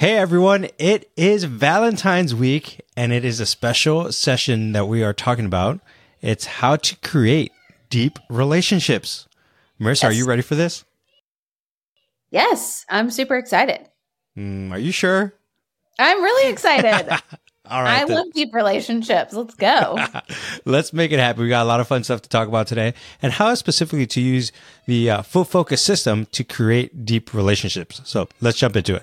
Hey everyone, it is Valentine's week and it is a special session that we are talking about. It's how to create deep relationships. Marissa, yes. Are you ready for this? Yes, I'm super excited. Are you sure? I'm really excited. All right, I love deep relationships. Let's go. Let's make it happen. We got a lot of fun stuff to talk about today and how specifically to use the full focus system to create deep relationships. So let's jump into it.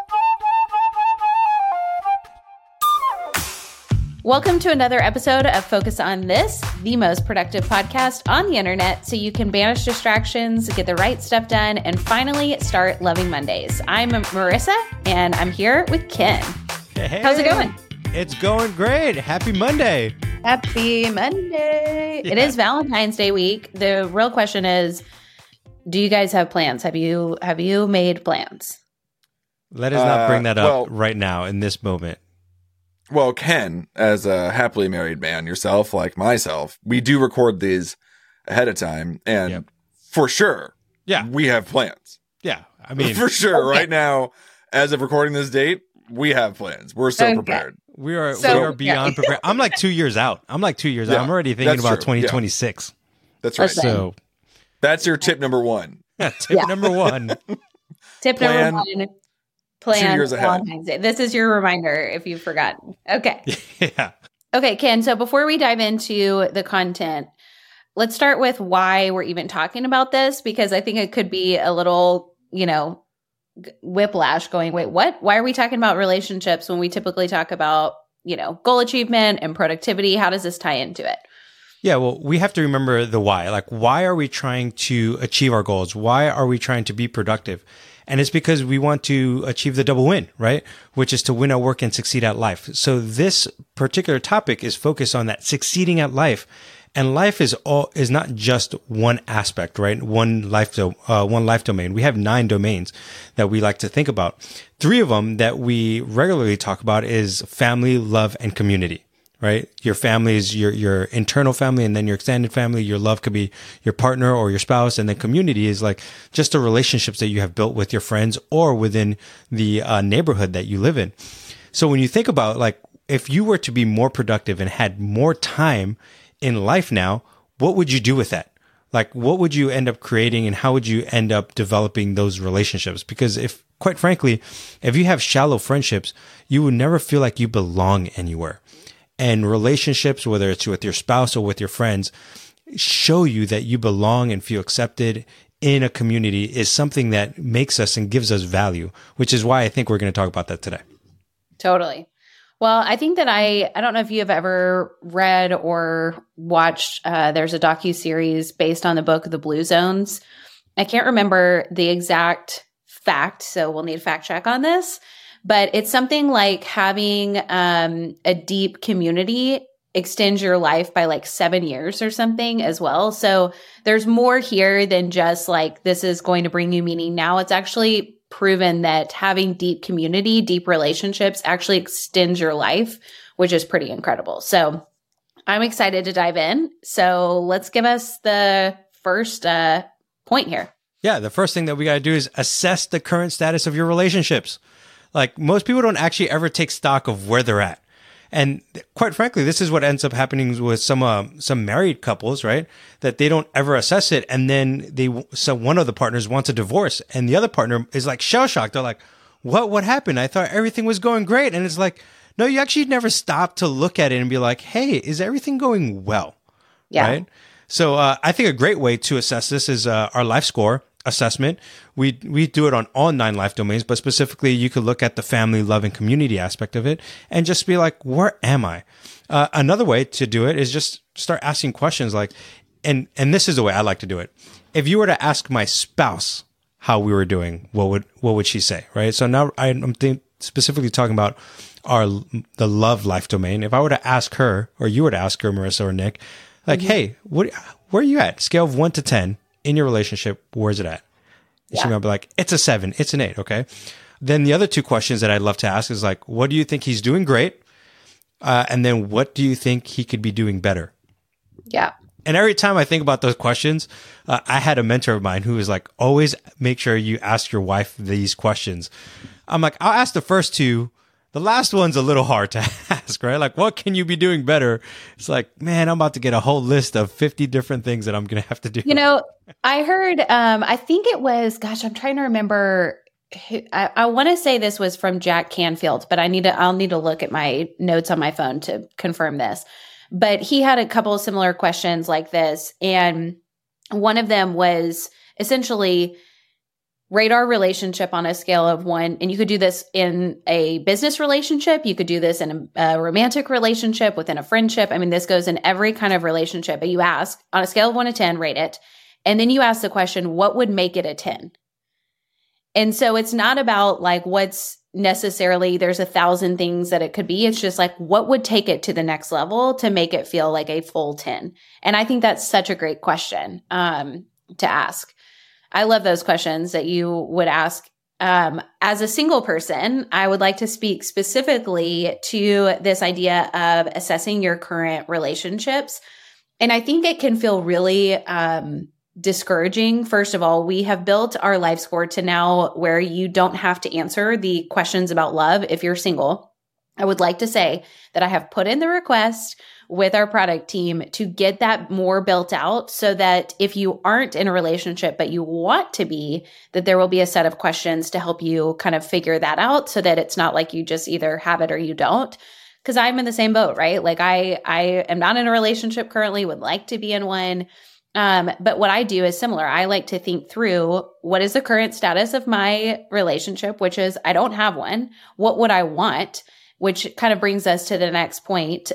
Welcome to another episode of Focus on This, the most productive podcast on the internet, so you can banish distractions, get the right stuff done, and finally start loving Mondays. I'm Marissa, and I'm here with Ken. Hey, how's it going? It's going great. Happy Monday. Happy Monday. Yeah. It is Valentine's Day week. The real question is, do you guys have plans? Have you made plans? Let us not bring that up right now in this moment. Well, Ken, as a happily married man yourself, like myself, we do record these ahead of time. And for sure, we have plans. Yeah. I mean, for sure. Okay. Right now, as of recording this date, we have plans. We're so prepared. We are beyond prepared. I'm like 2 years out. I'm already thinking about 2026. That's right. So that's your tip number one. Plan 2 years ahead. This is your reminder if you've forgotten. Okay. Yeah. Okay, Ken. So before we dive into the content, let's start with why we're even talking about this, because I think it could be a little, whiplash going, wait, what? Why are we talking about relationships when we typically talk about, goal achievement and productivity? How does this tie into it? Yeah, well, we have to remember the why. Like, why are we trying to achieve our goals? Why are we trying to be productive? And it's because we want to achieve the double win, right? Which is to win at work and succeed at life. So this particular topic is focused on that, succeeding at life. And life is not just one aspect, right? One life domain. We have 9 domains that we like to think about. 3 of them that we regularly talk about is family, love, and community. Right? Your family is your internal family, and then your extended family. Your love could be your partner or your spouse. And then community is like just the relationships that you have built with your friends or within the neighborhood that you live in. So when you think about, like, if you were to be more productive and had more time in life now, what would you do with that? Like, what would you end up creating and how would you end up developing those relationships? Because quite frankly, if you have shallow friendships, you would never feel like you belong anywhere. And relationships, whether it's with your spouse or with your friends, show you that you belong and feel accepted in a community is something that makes us and gives us value, which is why I think we're going to talk about that today. Totally. Well, I think that I don't know if you have ever read or watched, there's a docuseries based on the book, The Blue Zones. I can't remember the exact fact, so we'll need a fact check on this. But it's something like having a deep community extends your life by like 7 years or something as well. So there's more here than just like, this is going to bring you meaning now. It's actually proven that having deep community, deep relationships actually extends your life, which is pretty incredible. So I'm excited to dive in. So let's give us the first point here. Yeah, the first thing that we got to do is assess the current status of your relationships. Like, most people don't actually ever take stock of where they're at. And quite frankly, this is what ends up happening with some married couples, right? That they don't ever assess it. And then one of the partners wants a divorce and the other partner is like shell shocked. They're like, what happened? I thought everything was going great. And it's like, no, you actually never stop to look at it and be like, hey, is everything going well? Yeah. Right? So I think a great way to assess this is our LifeScore Assessment. We do it on all 9 life domains, but specifically you could look at the family, love, and community aspect of it and just be like, where am I? Another way to do it is just start asking questions like, and this is the way I like to do it. If you were to ask my spouse how we were doing, what would she say? Right? So now I'm specifically talking about the love life domain. If I were to ask her, or you were to ask her, Marissa or Nick, Like, mm-hmm. hey, where are you at? Scale of 1 to 10 in your relationship, where is it at? And yeah. she might be like, it's a 7, it's an 8, okay? Then the other two questions that I'd love to ask is like, what do you think he's doing great? And then what do you think he could be doing better? Yeah. And every time I think about those questions, I had a mentor of mine who was like, always make sure you ask your wife these questions. I'm like, I'll ask the first two. The last one's a little hard to ask, right? Like, what can you be doing better? It's like, man, I'm about to get a whole list of 50 different things that I'm going to have to do. You know, I heard, I think it was, gosh, I'm trying to remember. I want to say this was from Jack Canfield, but I'll need to look at my notes on my phone to confirm this. But he had a couple of similar questions like this. And one of them was essentially rate our relationship on a scale of 1. And you could do this in a business relationship. You could do this in a romantic relationship, within a friendship. I mean, this goes in every kind of relationship. But you ask on a scale of 1 to 10, rate it. And then you ask the question, what would make it a 10? And so it's not about like what's necessarily, there's 1,000 things that it could be. It's just like, what would take it to the next level to make it feel like a full 10? And I think that's such a great question to ask. I love those questions that you would ask. As a single person, I would like to speak specifically to this idea of assessing your current relationships. And I think it can feel really discouraging. First of all, we have built our life score to now where you don't have to answer the questions about love if you're single. I would like to say that I have put in the request with our product team to get that more built out so that if you aren't in a relationship, but you want to be, that there will be a set of questions to help you kind of figure that out so that it's not like you just either have it or you don't. Because I'm in the same boat, right? Like I am not in a relationship currently, would like to be in one. But what I do is similar. I like to think through what is the current status of my relationship, which is I don't have one. What would I want? Which kind of brings us to the next point,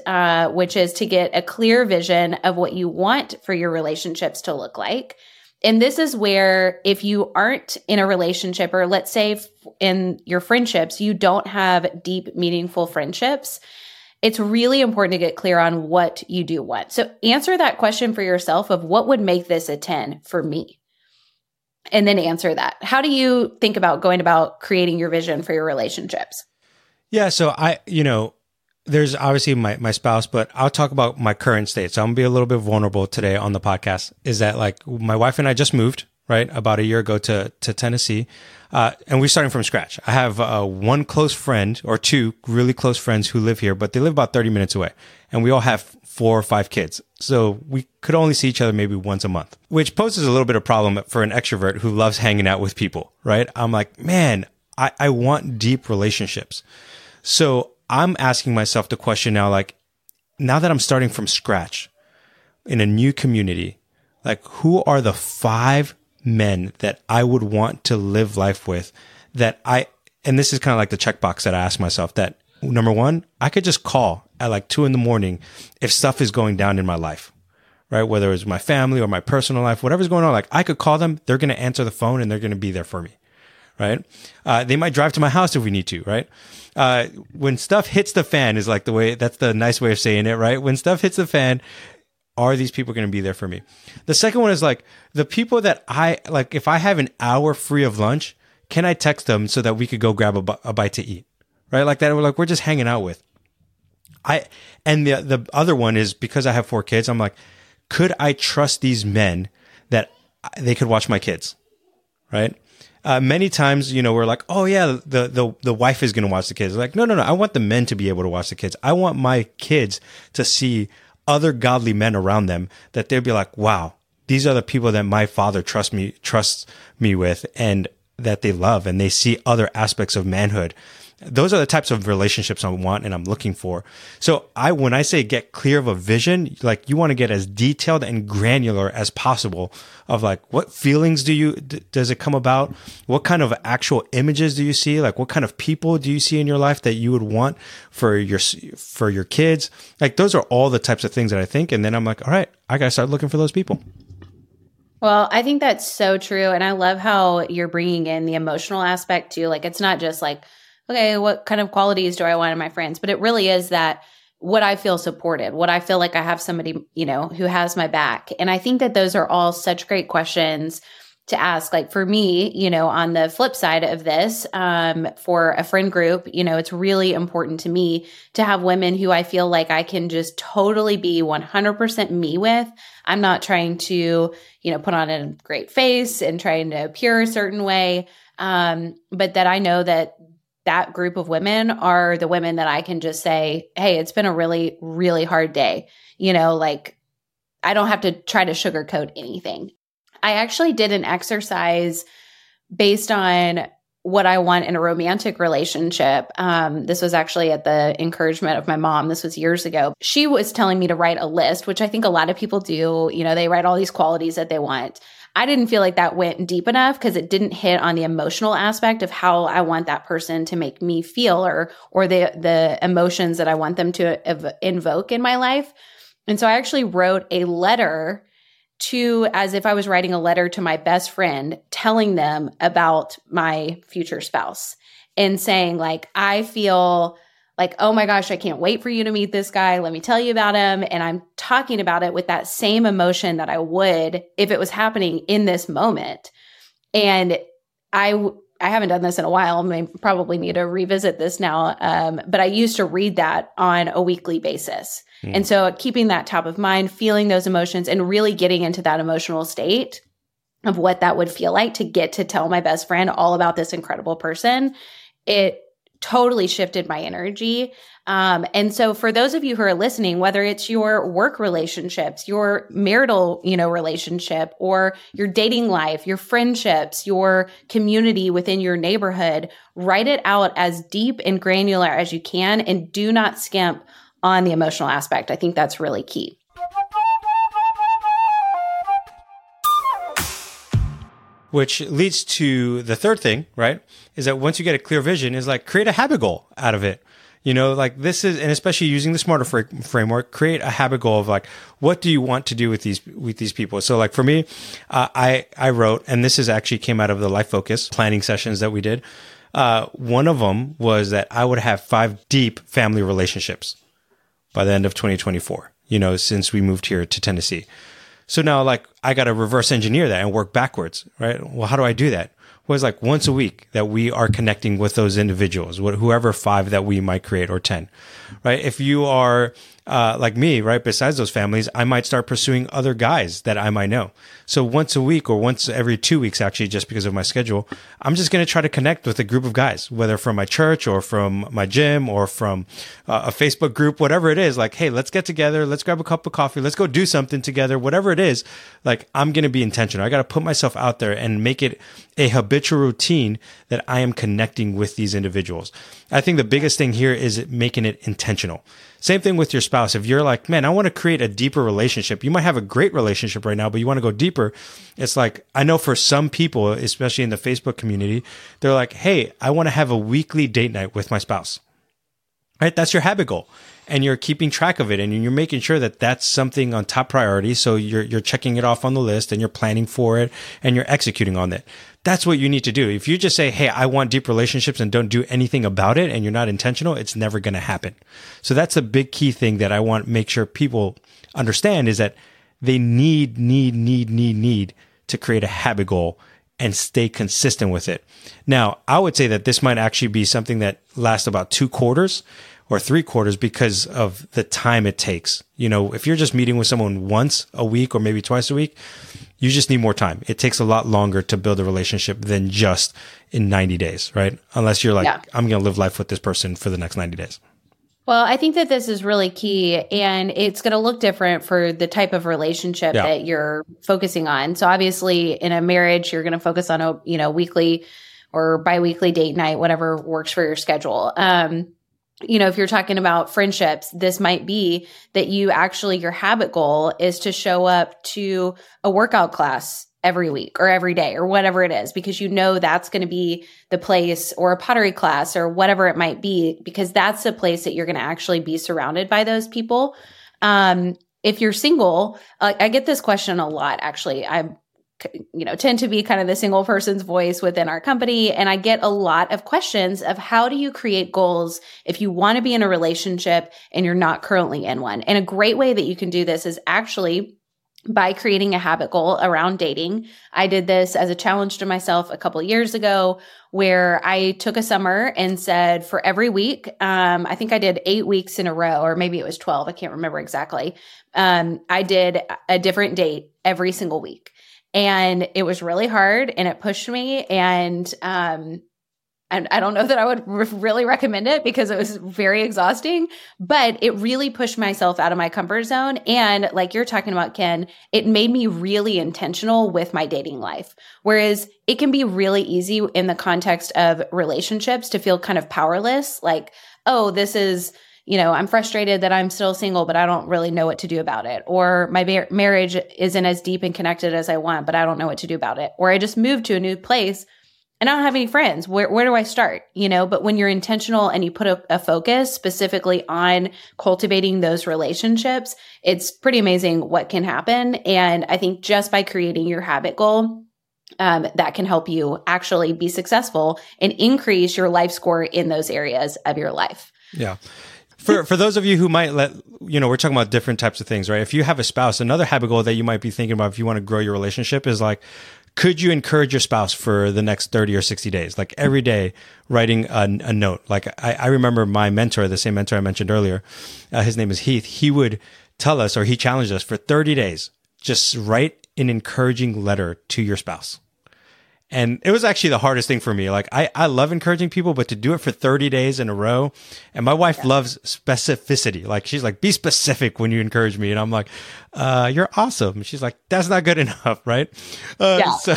which is to get a clear vision of what you want for your relationships to look like. And this is where if you aren't in a relationship, or let's say in your friendships, you don't have deep, meaningful friendships, it's really important to get clear on what you do want. So answer that question for yourself of what would make this a 10 for me? And then answer that. How do you think about going about creating your vision for your relationships? Yeah. So there's obviously my spouse, but I'll talk about my current state. So I'm gonna be a little bit vulnerable today on the podcast, is that like my wife and I just moved, right? About a year ago to Tennessee. And we're starting from scratch. I have one close friend or two really close friends who live here, but they live about 30 minutes away. And we all have 4 or 5 kids. So we could only see each other maybe once a month, which poses a little bit of problem for an extrovert who loves hanging out with people, right? I'm like, man, I want deep relationships. So I'm asking myself the question now, like, now that I'm starting from scratch in a new community, like, who are the 5 men that I would want to live life with and this is kind of like the checkbox that I ask myself, that number 1, I could just call at like 2 a.m. if stuff is going down in my life, right? Whether it's my family or my personal life, whatever's going on, like I could call them, they're going to answer the phone and they're going to be there for me, right? They might drive to my house if we need to, right? When stuff hits the fan is like the way, that's the nice way of saying it, right? When stuff hits the fan, are these people going to be there for me? The second one is like the people that I like, if I have an hour free of lunch, can I text them so that we could go grab a bite to eat? Right? Like that. We're like, we're just hanging out with. And the other one is, because I have 4 kids, I'm like, could I trust these men that they could watch my kids? Right? Many times, we're like, oh yeah, the wife is going to watch the kids. Like, no. I want the men to be able to watch the kids. I want my kids to see other godly men around them, that they'd be like, wow, these are the people that my father trusts me with, and that they love, and they see other aspects of manhood. Those are the types of relationships I want and I'm looking for. So when I say get clear of a vision, like you want to get as detailed and granular as possible of like, what feelings does it come about? What kind of actual images do you see? Like what kind of people do you see in your life that you would want for your kids? Like those are all the types of things that I think. And then I'm like, all right, I got to start looking for those people. Well, I think that's so true. And I love how you're bringing in the emotional aspect too. Like it's not just like, okay, what kind of qualities do I want in my friends? But it really is that would I feel supported? Would I feel like I have somebody, you know, who has my back? And I think that those are all such great questions to ask. Like for me, you know, on the flip side of this, for a friend group, you know, it's really important to me to have women who I feel like I can just totally be 100% me with. I'm not trying to, you know, put on a great face and trying to appear a certain way. But that I know that group of women are the women that I can just say, hey, it's been a really, really hard day. You know, like I don't have to try to sugarcoat anything. I actually did an exercise based on what I want in a romantic relationship. This was actually at the encouragement of my mom. This was years ago. She was telling me to write a list, which I think a lot of people do. You know, they write all these qualities that they want. I didn't feel like that went deep enough because it didn't hit on the emotional aspect of how I want that person to make me feel or the emotions that I want them to invoke in my life. And so I actually wrote a letter to, as if I was writing a letter to my best friend, telling them about my future spouse and saying like, I feel like, oh my gosh, I can't wait for you to meet this guy. Let me tell you about him. And I'm talking about it with that same emotion that I would if it was happening in this moment. And I haven't done this in a while. I probably need to revisit this now. But I used to read that on a weekly basis. Mm. And so keeping that top of mind, feeling those emotions, and really getting into that emotional state of what that would feel like to get to tell my best friend all about this incredible person, it totally shifted my energy. And so for those of you who are listening, whether it's your work relationships, your marital, you know, relationship, or your dating life, your friendships, your community within your neighborhood, write it out as deep and granular as you can and do not skimp on the emotional aspect. I think that's really key. Which leads to the third thing, right? Is that once you get a clear vision, is like create a habit goal out of it. You know, like this is, and especially using the Smarter framework, create a habit goal of like, what do you want to do with these people? So like for me, I wrote, and this is actually came out of the LifeFocus planning sessions that we did. One of them was that I would have 5 deep family relationships by the end of 2024, you know, since we moved here to Tennessee. So now like I got to reverse engineer that and work backwards, right? Well, how do I do that? Well, it's like once a week that we are connecting with those individuals, whoever 5 that we might create or 10, right? If you are like me, right? Besides those families, I might start pursuing other guys that I might know. So once a week or once every 2 weeks, actually, just because of my schedule, I'm just going to try to connect with a group of guys, whether from my church or from my gym or from a Facebook group, whatever it is, like, hey, let's get together. Let's grab a cup of coffee. Let's go do something together. Whatever it is, like I'm going to be intentional. I got to put myself out there and make it a habitual routine that I am connecting with these individuals. I think the biggest thing here is making it intentional. Same thing with your spouse. If you're like, man, I want to create a deeper relationship. You might have a great relationship right now, but you want to go deeper. It's like, I know for some people, especially in the Facebook community, they're like, hey, I want to have a weekly date night with my spouse, right? That's your habit goal. And you're keeping track of it and you're making sure that that's something on top priority. So you're checking it off on the list and you're planning for it and you're executing on it. That's what you need to do. If you just say, hey, I want deep relationships and don't do anything about it and you're not intentional, it's never going to happen. So that's a big key thing that I want to make sure people understand is that they need to create a habit goal and stay consistent with it. Now, I would say that this might actually be something that lasts about 2 quarters or 3 quarters because of the time it takes. You know, if you're just meeting with someone once a week or maybe twice a week, you just need more time. It takes a lot longer to build a relationship than just in 90 days, right? Unless you're like, yeah, I'm going to live life with this person for the next 90 days. Well, I think that this is really key and it's going to look different for the type of relationship that you're focusing on. So obviously in a marriage, you're going to focus on a, you know, weekly or biweekly date night, whatever works for your schedule. You know, if you're talking about friendships, this might be that you actually, your habit goal is to show up to a workout class every week or every day or whatever it is, because you know that's going to be the place, or a pottery class or whatever it might be, because that's the place that you're going to actually be surrounded by those people. If you're single, I get this question a lot, actually. I tend to be kind of the single person's voice within our company. And I get a lot of questions of how do you create goals if you want to be in a relationship and you're not currently in one? And a great way that you can do this is actually by creating a habit goal around dating. I did this as a challenge to myself a couple of years ago where I took a summer and said for every week, I think I did 8 weeks in a row, or maybe it was 12. I can't remember exactly. I did a different date every single week. And it was really hard and it pushed me. And I don't know that I would really recommend it because it was very exhausting, but it really pushed myself out of my comfort zone. And like you're talking about, Ken, it made me really intentional with my dating life. Whereas it can be really easy in the context of relationships to feel kind of powerless, like, oh, this is, I'm frustrated that I'm still single, but I don't really know what to do about it. Or my marriage isn't as deep and connected as I want, but I don't know what to do about it. Or I just moved to a new place and I don't have any friends. Where do I start? But when you're intentional and you put a focus specifically on cultivating those relationships, it's pretty amazing what can happen. And I think just by creating your habit goal, that can help you actually be successful and increase your life score in those areas of your life. Yeah. For those of you who might we're talking about different types of things, right? If you have a spouse, another habit goal that you might be thinking about if you want to grow your relationship is like, could you encourage your spouse for the next 30 or 60 days? Like every day writing a note. Like I remember my mentor, the same mentor I mentioned earlier, his name is Heath. He would tell us, or he challenged us for 30 days, just write an encouraging letter to your spouse. And it was actually the hardest thing for me. Like I love encouraging people, but to do it for 30 days in a row. And my wife loves specificity. Like she's like, be specific when you encourage me. And I'm like, you're awesome. And she's like, that's not good enough. Right. So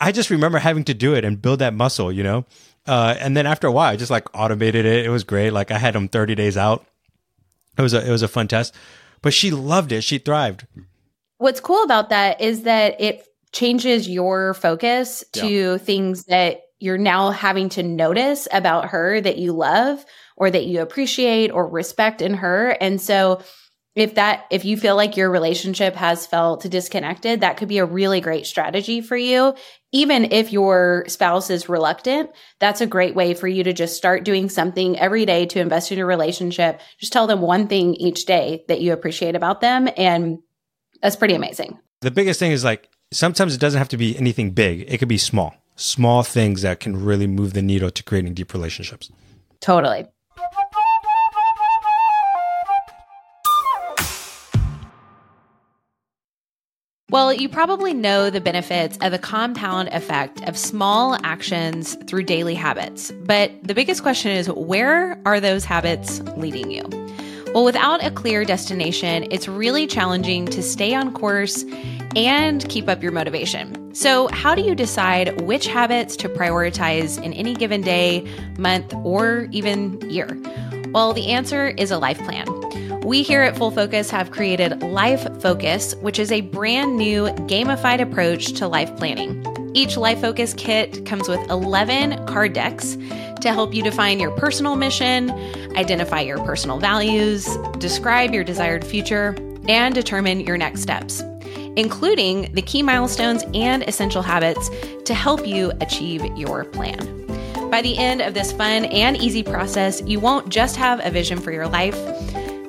I just remember having to do it and build that muscle, and then after a while, I just like automated it. It was great. Like I had them 30 days out. It was a fun test, but she loved it. She thrived. What's cool about that is that it changes your focus to things that you're now having to notice about her that you love or that you appreciate or respect in her. And so if you feel like your relationship has felt disconnected, that could be a really great strategy for you. Even if your spouse is reluctant, that's a great way for you to just start doing something every day to invest in your relationship. Just tell them one thing each day that you appreciate about them. And that's pretty amazing. The biggest thing is like, sometimes it doesn't have to be anything big. It could be small things that can really move the needle to creating deep relationships. Totally. Well, you probably know the benefits of the compound effect of small actions through daily habits. But the biggest question is, where are those habits leading you? Well, without a clear destination, it's really challenging to stay on course and keep up your motivation. So, how do you decide which habits to prioritize in any given day, month, or even year? Well, the answer is a life plan. We here at Full Focus have created LifeFocus, which is a brand new gamified approach to life planning. Each LifeFocus kit comes with 11 card decks to help you define your personal mission, identify your personal values, describe your desired future, and determine your next steps, including the key milestones and essential habits to help you achieve your plan. By the end of this fun and easy process, you won't just have a vision for your life,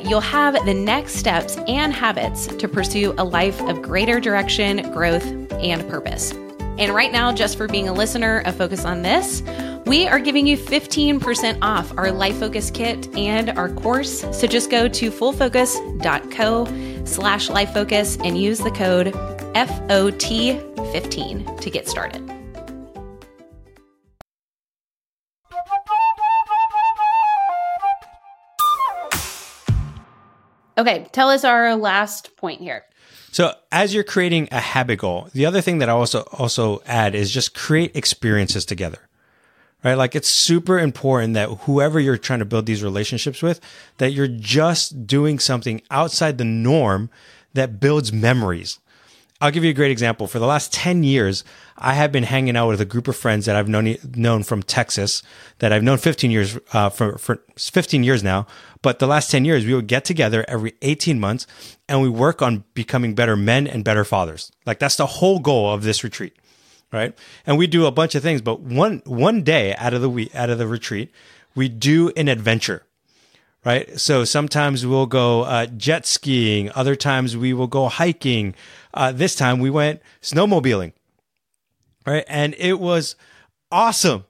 you'll have the next steps and habits to pursue a life of greater direction, growth, and purpose. And right now, just for being a listener of Focus on This, we are giving you 15% off our Life Focus kit and our course. So just go to fullfocus.co/LifeFocus and use the code FOT15 to get started. Okay, tell us our last point here. So as you're creating a habit goal, the other thing that I also add is just create experiences together, right? Like it's super important that whoever you're trying to build these relationships with, that you're just doing something outside the norm that builds memories. I'll give you a great example. For the last 10 years, I have been hanging out with a group of friends that I've known from Texas, that I've known 15 years 15 years now. But the last 10 years, we would get together every 18 months and we work on becoming better men and better fathers. Like, that's the whole goal of this retreat, right? And we do a bunch of things, but one day out of the week, out of the retreat, we do an adventure. Right. So sometimes we'll go jet skiing. Other times we will go hiking. This time we went snowmobiling. Right. And it was awesome.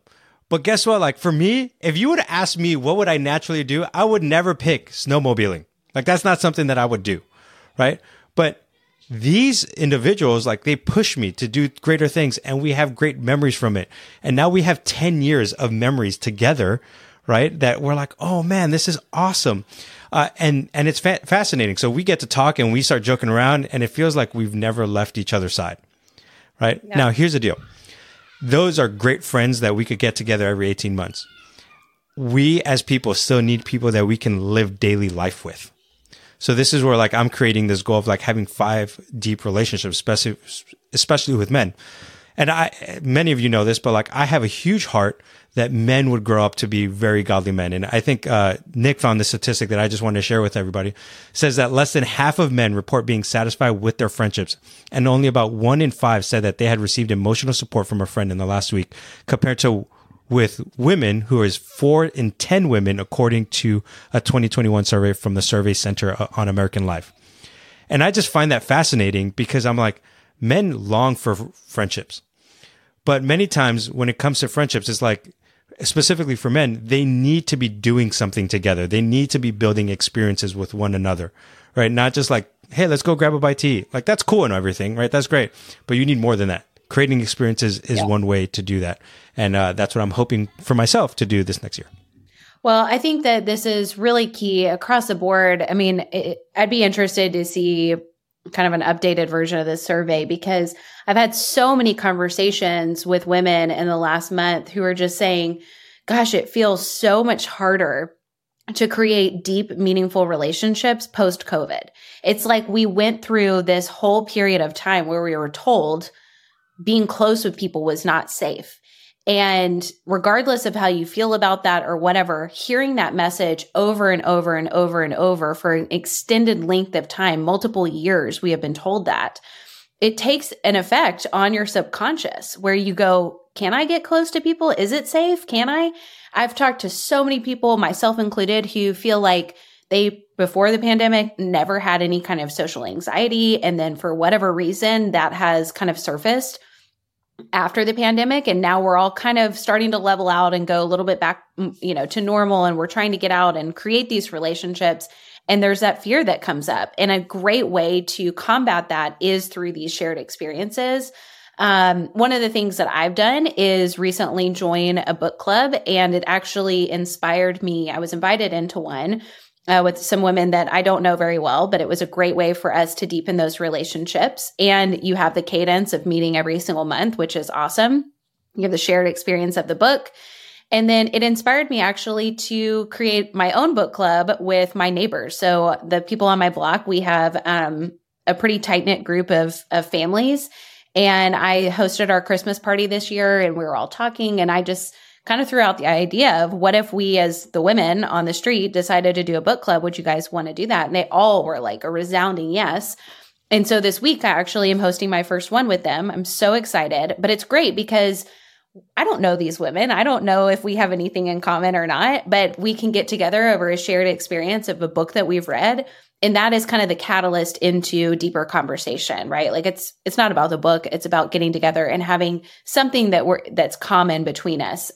But guess what? Like, for me, if you would ask me what would I naturally do, I would never pick snowmobiling. Like, that's not something that I would do. Right. But these individuals, like, they push me to do greater things, and we have great memories from it. And now we have 10 years of memories together, right? That we're like, oh man, this is awesome. And it's fascinating. So we get to talk and we start joking around, and it feels like we've never left each other's side, right? Yeah. Now, here's the deal. Those are great friends that we could get together every 18 months. We as people still need people that we can live daily life with. So this is where, like, I'm creating this goal of, like, having 5 deep relationships, especially with men. And many of you know this, but, like, I have a huge heart that men would grow up to be very godly men. And I think Nick found this statistic that I just wanted to share with everybody. It says that less than half of men report being satisfied with their friendships. And only about 1 in 5 said that they had received emotional support from a friend in the last week, compared to with women, who is 4 in 10 women, according to a 2021 survey from the Survey Center on American Life. And I just find that fascinating, because I'm like, men long for friendships. But many times when it comes to friendships, it's like, specifically for men, they need to be doing something together. They need to be building experiences with one another, right? Not just like, hey, let's go grab a bite to eat. Like, that's cool and everything, right? That's great. But you need more than that. Creating experiences is one way to do that. And that's what I'm hoping for myself to do this next year. Well, I think that this is really key across the board. I mean, I'd be interested to see kind of an updated version of this survey, because I've had so many conversations with women in the last month who are just saying, gosh, it feels so much harder to create deep, meaningful relationships post-COVID. It's like we went through this whole period of time where we were told being close with people was not safe. And regardless of how you feel about that or whatever, hearing that message over and over and over and over for an extended length of time, multiple years, we have been told that, it takes an effect on your subconscious where you go, can I get close to people? Is it safe? Can I? I've talked to so many people, myself included, who feel like they, before the pandemic, never had any kind of social anxiety. And then for whatever reason, that has kind of surfaced after the pandemic. And now we're all kind of starting to level out and go a little bit back, you know, to normal. And we're trying to get out and create these relationships. And there's that fear that comes up. And a great way to combat that is through these shared experiences. One of the things that I've done is recently join a book club, and it actually inspired me. I was invited into one with some women that I don't know very well, but it was a great way for us to deepen those relationships. And you have the cadence of meeting every single month, which is awesome. You have the shared experience of the book. And then it inspired me actually to create my own book club with my neighbors. So the people on my block, we have a pretty tight-knit group of families. And I hosted our Christmas party this year, and we were all talking, and I just kind of threw out the idea of, what if we, as the women on the street, decided to do a book club? Would you guys want to do that? And they all were like a resounding yes. And so this week, I actually am hosting my first one with them. I'm so excited, but it's great because I don't know these women. I don't know if we have anything in common or not, but we can get together over a shared experience of a book that we've read. And that is kind of the catalyst into deeper conversation, right? Like, it's not about the book. It's about getting together and having something that that's common between us.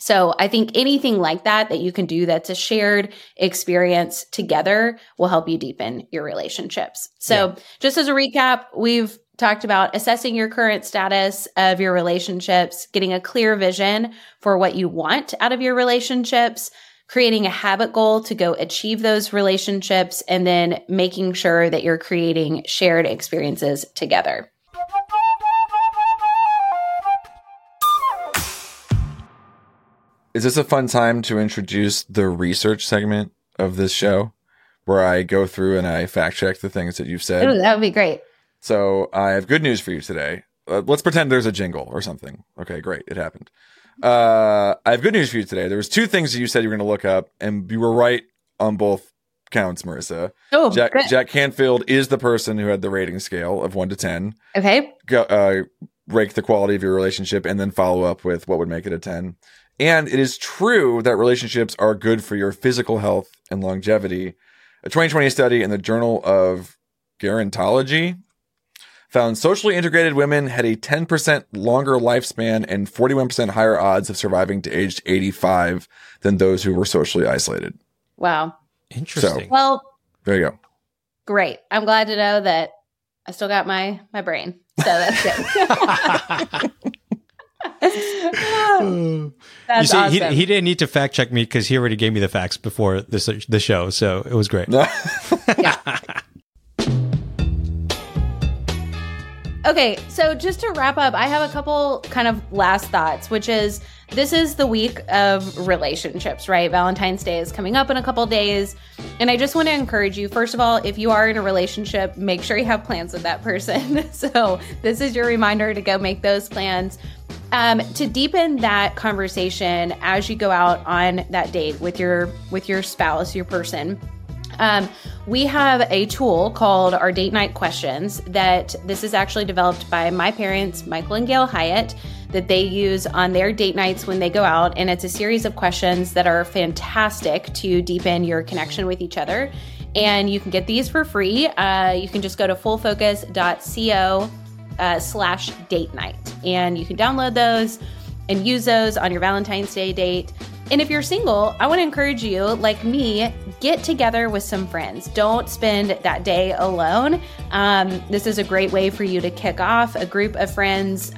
So I think anything like that you can do that's a shared experience together will help you deepen your relationships. So just as a recap, we've talked about assessing your current status of your relationships, getting a clear vision for what you want out of your relationships, creating a habit goal to go achieve those relationships, and then making sure that you're creating shared experiences together. Is this a fun time to introduce the research segment of this show, where I go through and I fact check the things that you've said? Ooh, that would be great. So I have good news for you today. Let's pretend there's a jingle or something. Okay, great. It happened. I have good news for you today. There was two things that you said you were going to look up, and you were right on both counts, Marissa. Oh, Jack Canfield is the person who had the rating scale of 1 to 10. Okay. Go, rate the quality of your relationship, and then follow up with what would make it a 10. And it is true that relationships are good for your physical health and longevity. A 2020 study in the Journal of Gerontology found socially integrated women had a 10% longer lifespan and 41% higher odds of surviving to age 85 than those who were socially isolated. Wow. Interesting. So, well, there you go. Great. I'm glad to know that I still got my brain. So that's good. That's awesome. He didn't need to fact check me because he already gave me the facts before the show, so it was great. Okay, so just to wrap up, I have a couple kind of last thoughts, which is this is the week of relationships, right? Valentine's Day is coming up in a couple days. And I just want to encourage you, first of all, if you are in a relationship, make sure you have plans with that person. So this is your reminder to go make those plans. To deepen that conversation as you go out on that date with your spouse, your person. We have a tool called our date night questions that this is actually developed by my parents, Michael and Gail Hyatt, that they use on their date nights when they go out. And it's a series of questions that are fantastic to deepen your connection with each other. And you can get these for free. You can just go to fullfocus.co/date night. And you can download those and use those on your Valentine's Day date. And if you're single, I want to encourage you, like me, get together with some friends. Don't spend that day alone. This is a great way for you to kick off a group of friends.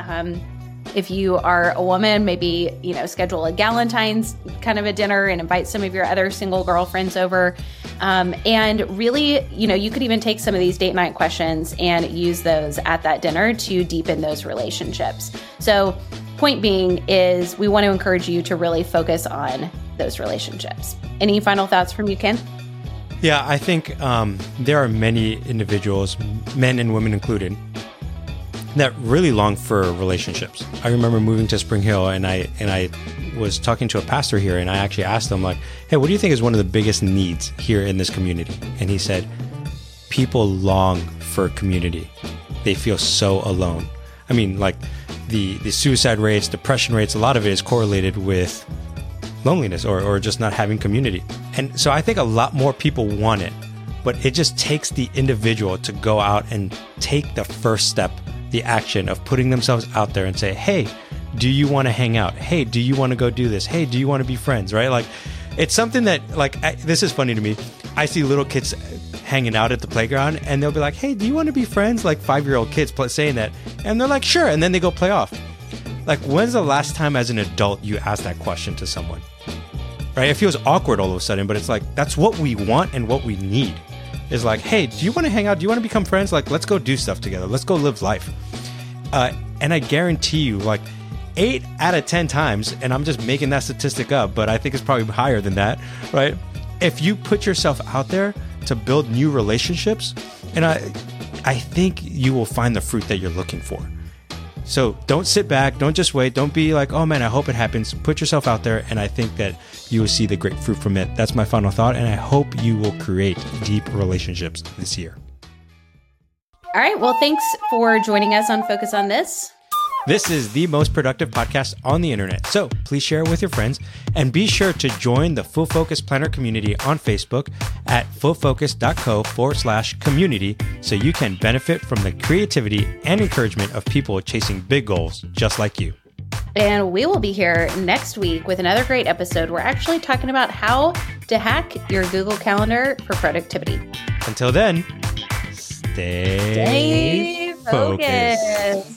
If you are a woman, maybe, schedule a Galentine's kind of a dinner and invite some of your other single girlfriends over. And really, you could even take some of these date night questions and use those at that dinner to deepen those relationships. So point being is we want to encourage you to really focus on those relationships. Any final thoughts from you, Ken? Yeah, I think there are many individuals, men and women included, that really long for relationships. I remember moving to Spring Hill and I was talking to a pastor here, and I actually asked him, like, hey, what do you think is one of the biggest needs here in this community? And he said, people long for community. They feel so alone. I mean, like the suicide rates, depression rates, a lot of it is correlated with loneliness or just not having community. And so I think a lot more people want it, but it just takes the individual to go out and take the first step, the action of putting themselves out there and say, hey, do you want to hang out? Hey, do you want to go do this? Hey, do you want to be friends? Right? Like, it's something that, like, this is funny to me. I see little kids hanging out at the playground and they'll be like, hey, do you want to be friends? Like 5-year-old kids saying that. And they're like, sure. And then they go play off. Like, when's the last time as an adult you asked that question to someone? Right? It feels awkward all of a sudden, but it's like, that's what we want and what we need. Is like, hey, do you want to hang out? Do you want to become friends? Like, let's go do stuff together. Let's go live life. And I guarantee you, like, 8 out of 10 times, and I'm just making that statistic up, but I think it's probably higher than that, right? If you put yourself out there to build new relationships, and I think you will find the fruit that you're looking for. So don't sit back. Don't just wait. Don't be like, oh man, I hope it happens. Put yourself out there. And I think that you will see the great fruit from it. That's my final thought. And I hope you will create deep relationships this year. All right. Well, thanks for joining us on Focus on This. This is the most productive podcast on the internet. So please share it with your friends and be sure to join the Full Focus Planner community on Facebook at fullfocus.co/community so you can benefit from the creativity and encouragement of people chasing big goals just like you. And we will be here next week with another great episode. We're actually talking about how to hack your Google Calendar for productivity. Until then, stay focused.